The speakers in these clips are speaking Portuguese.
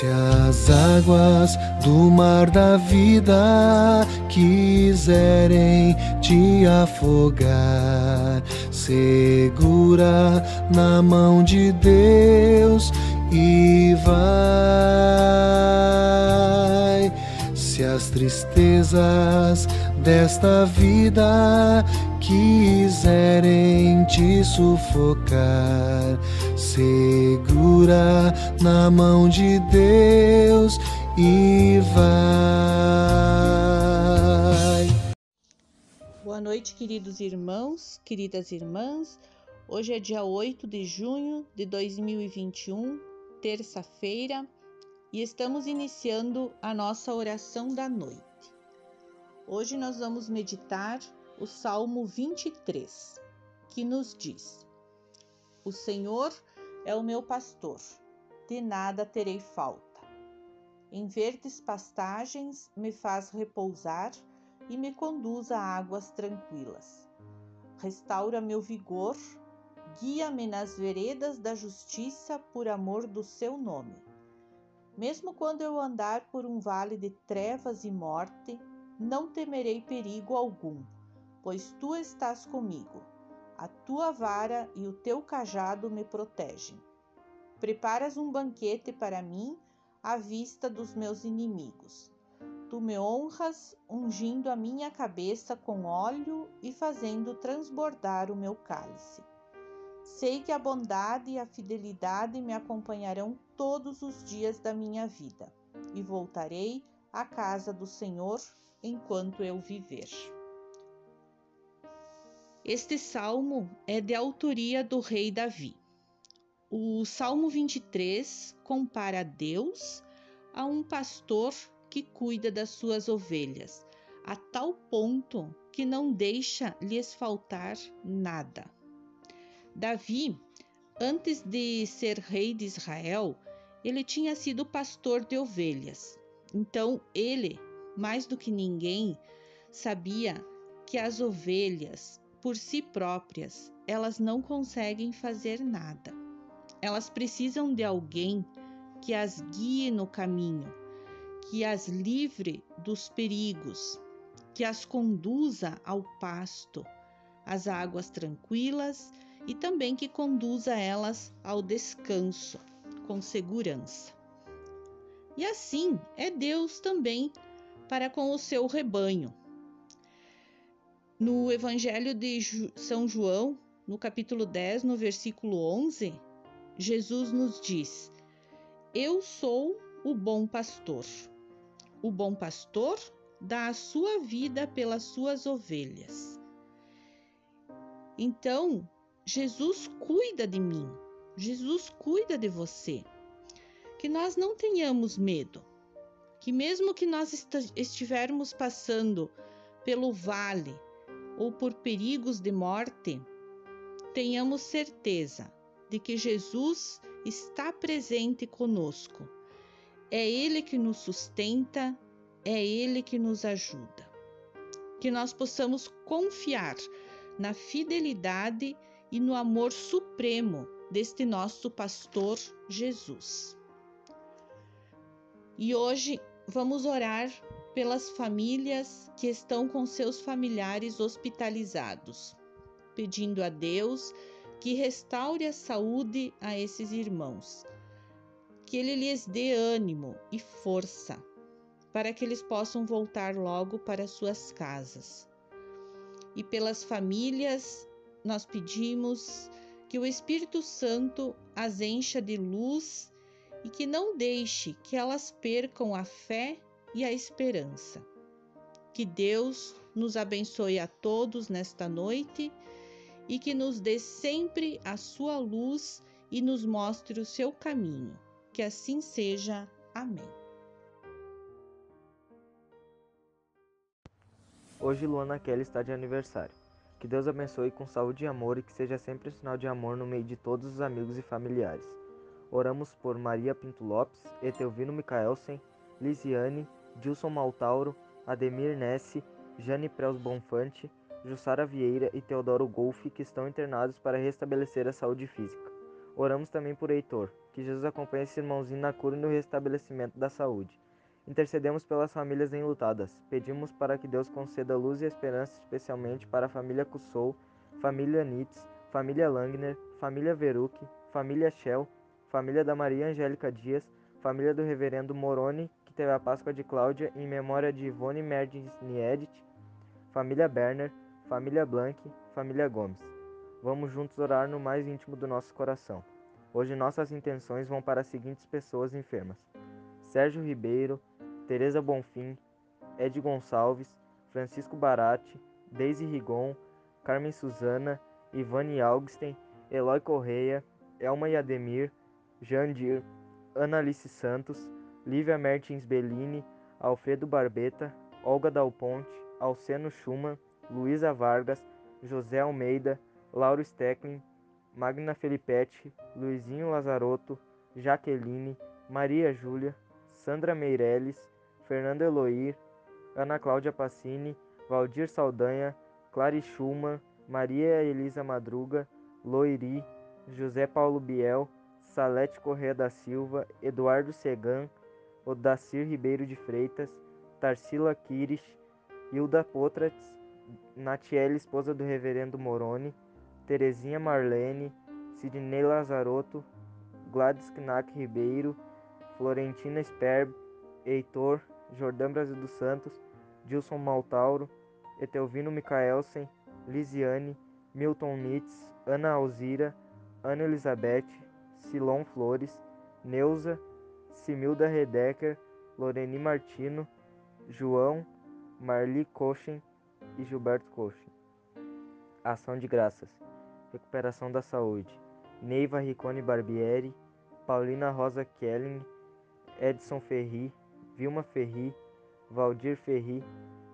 se as águas do mar da vida quiserem te afogar, segura na mão de Deus e vai. Se as tristezas desta vida quiserem te sufocar, segura na mão de Deus e vai. Boa noite, queridos irmãos, queridas irmãs. Hoje é dia 8 de junho de 2021, terça-feira, e estamos iniciando a nossa oração da noite. Hoje nós vamos meditar o Salmo 23, que nos diz: O Senhor é o meu pastor, de nada terei falta. Em verdes pastagens me faz repousar e me conduz a águas tranquilas. Restaura meu vigor, guia-me nas veredas da justiça por amor do seu nome. Mesmo quando eu andar por um vale de trevas e morte, não temerei perigo algum, pois tu estás comigo. A tua vara e o teu cajado me protegem. Preparas um banquete para mim à vista dos meus inimigos. Tu me honras, ungindo a minha cabeça com óleo e fazendo transbordar o meu cálice. Sei que a bondade e a fidelidade me acompanharão todos os dias da minha vida, e voltarei à casa do Senhor enquanto eu viver. Este salmo é de autoria do rei Davi. O Salmo 23 compara Deus a um pastor que cuida das suas ovelhas, a tal ponto que não deixa lhes faltar nada. Davi, antes de ser rei de Israel, ele tinha sido pastor de ovelhas. Então ele, mais do que ninguém, sabia que as ovelhas, por si próprias, elas não conseguem fazer nada. Elas precisam de alguém que as guie no caminho, que as livre dos perigos, que as conduza ao pasto, às águas tranquilas, e também que conduza elas ao descanso, com segurança. E assim é Deus também para com o seu rebanho. No Evangelho de São João, no capítulo 10, no versículo 11, Jesus nos diz: Eu sou o bom pastor. O bom pastor dá a sua vida pelas suas ovelhas. Então, Jesus cuida de mim, Jesus cuida de você. Que nós não tenhamos medo. Que mesmo que nós estivermos passando pelo vale ou por perigos de morte, tenhamos certeza de que Jesus está presente conosco. É Ele que nos sustenta, é Ele que nos ajuda. Que nós possamos confiar na fidelidade e no amor supremo deste nosso pastor Jesus. E hoje vamos orar pelas famílias que estão com seus familiares hospitalizados, pedindo a Deus que restaure a saúde a esses irmãos, que Ele lhes dê ânimo e força para que eles possam voltar logo para suas casas. E pelas famílias nós pedimos que o Espírito Santo as encha de luz e que não deixe que elas percam a fé e a esperança. Que Deus nos abençoe a todos nesta noite e que nos dê sempre a sua luz e nos mostre o seu caminho. Que assim seja. Amém. Hoje Luana Kelly está de aniversário. Que Deus abençoe com saúde e amor e que seja sempre um sinal de amor no meio de todos os amigos e familiares. Oramos por Maria Pinto Lopes, Etelvino Mikaelsen, Lisiane Dilson Maltauro, Ademir Nessi, Jane Preus Bonfante, Jussara Vieira e Teodoro Golfe, que estão internados para restabelecer a saúde física. Oramos também por Heitor, que Jesus acompanhe esse irmãozinho na cura e no restabelecimento da saúde. Intercedemos pelas famílias enlutadas. Pedimos para que Deus conceda luz e esperança, especialmente para a família Kussou, família Nitz, família Langner, família Veruk, família Shell, família da Maria Angélica Dias, família do reverendo Moroni, que teve a Páscoa de Cláudia em memória de Ivone Mérides, família Berner, família Blanck, família Gomes. Vamos juntos orar no mais íntimo do nosso coração. Hoje nossas intenções vão para as seguintes pessoas enfermas: Sérgio Ribeiro, Tereza Bonfim, Ed Gonçalves, Francisco Baratti, Daisy Rigon, Carmen Suzana, Ivani Augusten, Eloy Correia, Elma e Ademir, Jandir, Ana Alice Santos, Lívia Mertins Bellini, Alfredo Barbeta, Olga Dal Ponte, Alceno Schumann, Luísa Vargas, José Almeida, Lauro Stecklin, Magna Felipetti, Luizinho Lazarotto, Jaqueline, Maria Júlia, Sandra Meirelles, Fernando Eloir, Ana Cláudia Passini, Valdir Saldanha, Clary Schumann, Maria Elisa Madruga, Loiri, José Paulo Biel, Salete Corrêa da Silva, Eduardo Segan, Odacir Ribeiro de Freitas, Tarsila Kirish, Hilda Potratz, Natiele, esposa do reverendo Moroni, Terezinha Marlene, Sidney Lazarotto, Gladys Knack Ribeiro, Florentina Sperb, Heitor, Jordão Brasil dos Santos, Dilson Maltauro, Etelvino Mikaelsen, Lisiane, Milton Nitz, Ana Alzira, Ana Elizabeth, Silon Flores, Neuza, Similda Redecker, Loreni Martino, João, Marli Cochin e Gilberto Cochin. Ação de graças. Recuperação da saúde. Neiva Ricone Barbieri, Paulina Rosa Kelling, Edson Ferri, Vilma Ferri, Valdir Ferri,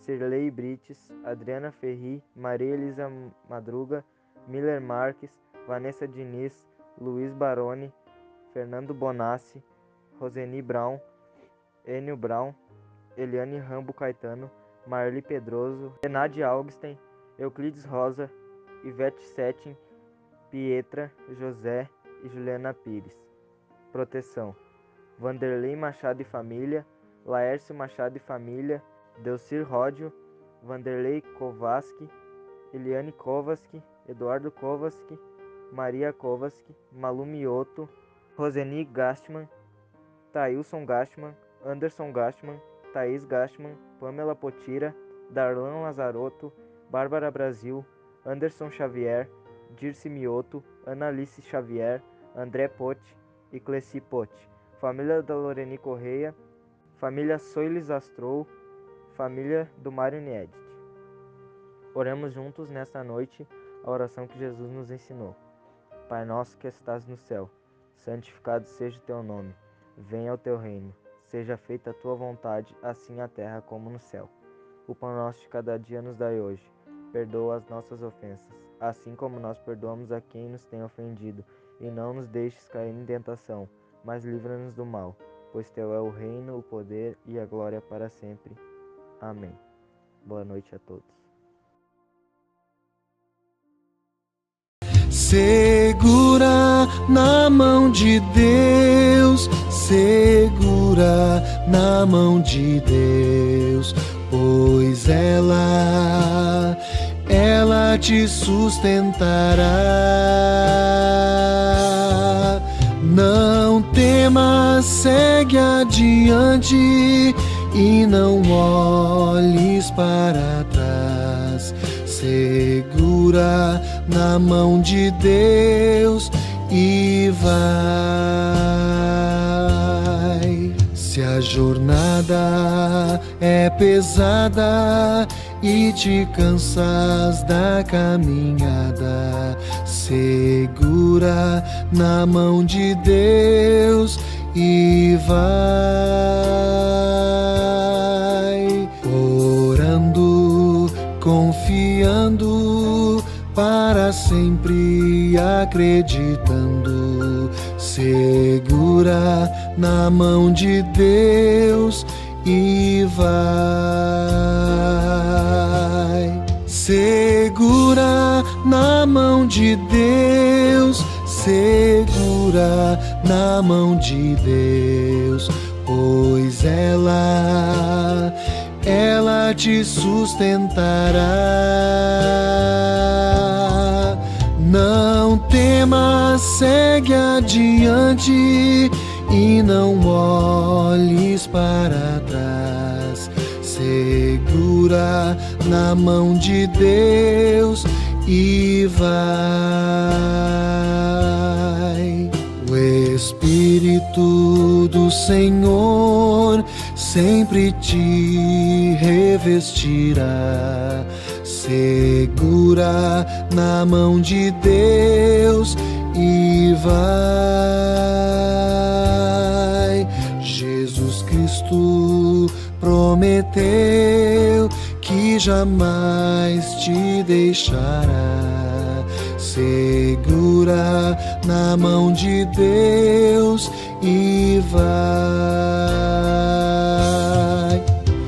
Sirlei Brites, Adriana Ferri, Maria Elisa Madruga, Miller Marques, Vanessa Diniz, Luiz Baroni, Fernando Bonassi, Roseni Brown, Enio Brown, Eliane Rambo Caetano, Marli Pedroso, Renade Augustin, Euclides Rosa, Ivete Settin, Pietra, José e Juliana Pires. Proteção: Vanderlei Machado e família, Laércio Machado e família, Delcir Ródio, Vanderlei Kovaski, Eliane Kovaski, Eduardo Kovaski, Maria Kovaski, Malu Mioto, Roseni Gastman, Thailson Gastman, Anderson Gastman, Thaís Gastman, Pamela Potira, Darlan Lazarotto, Bárbara Brasil, Anderson Xavier, Dirce Mioto, Ana Alice Xavier, André Pote e Cleci Pote. Família da Loreni Correia, família Soiles Astrou, família do Mário Niedt. Oremos juntos nesta noite a oração que Jesus nos ensinou. Pai nosso que estás no céu, santificado seja o teu nome. Venha o teu reino. Seja feita a tua vontade, assim na terra como no céu. O pão nosso de cada dia nos dai hoje. Perdoa as nossas ofensas, assim como nós perdoamos a quem nos tem ofendido. E não nos deixes cair em tentação, mas livra-nos do mal. Pois teu é o reino, o poder e a glória para sempre. Amém. Boa noite a todos. Segura na mão de Deus, segura na mão de Deus, pois ela te sustentará. Não temas, segue adiante e não olhes para trás. Segura na mão de Deus e vai. Se a jornada é pesada e te cansas da caminhada, segura na mão de Deus e vai. Orando, confiando, para sempre acreditando, segura na mão de Deus e vai. Segura na mão de Deus, segura na mão de Deus, pois ela te sustentará. Não temas, segue adiante e não olhes para trás. Segura na mão de Deus e vai. O Espírito do Senhor sempre te revestirá. Segura na mão de Deus e vai. Jesus Cristo prometeu que jamais te deixará. Segura na mão de Deus e vai.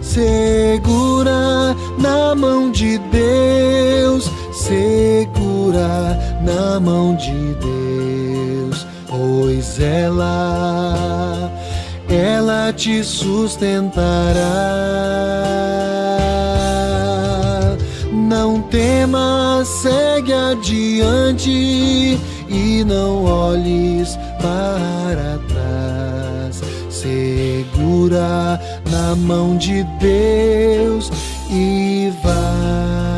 Segura na mão de Deus, segura na mão de Deus, pois ela te sustentará. Não temas, segue adiante e não olhes para trás. Segura na mão de Deus e vai.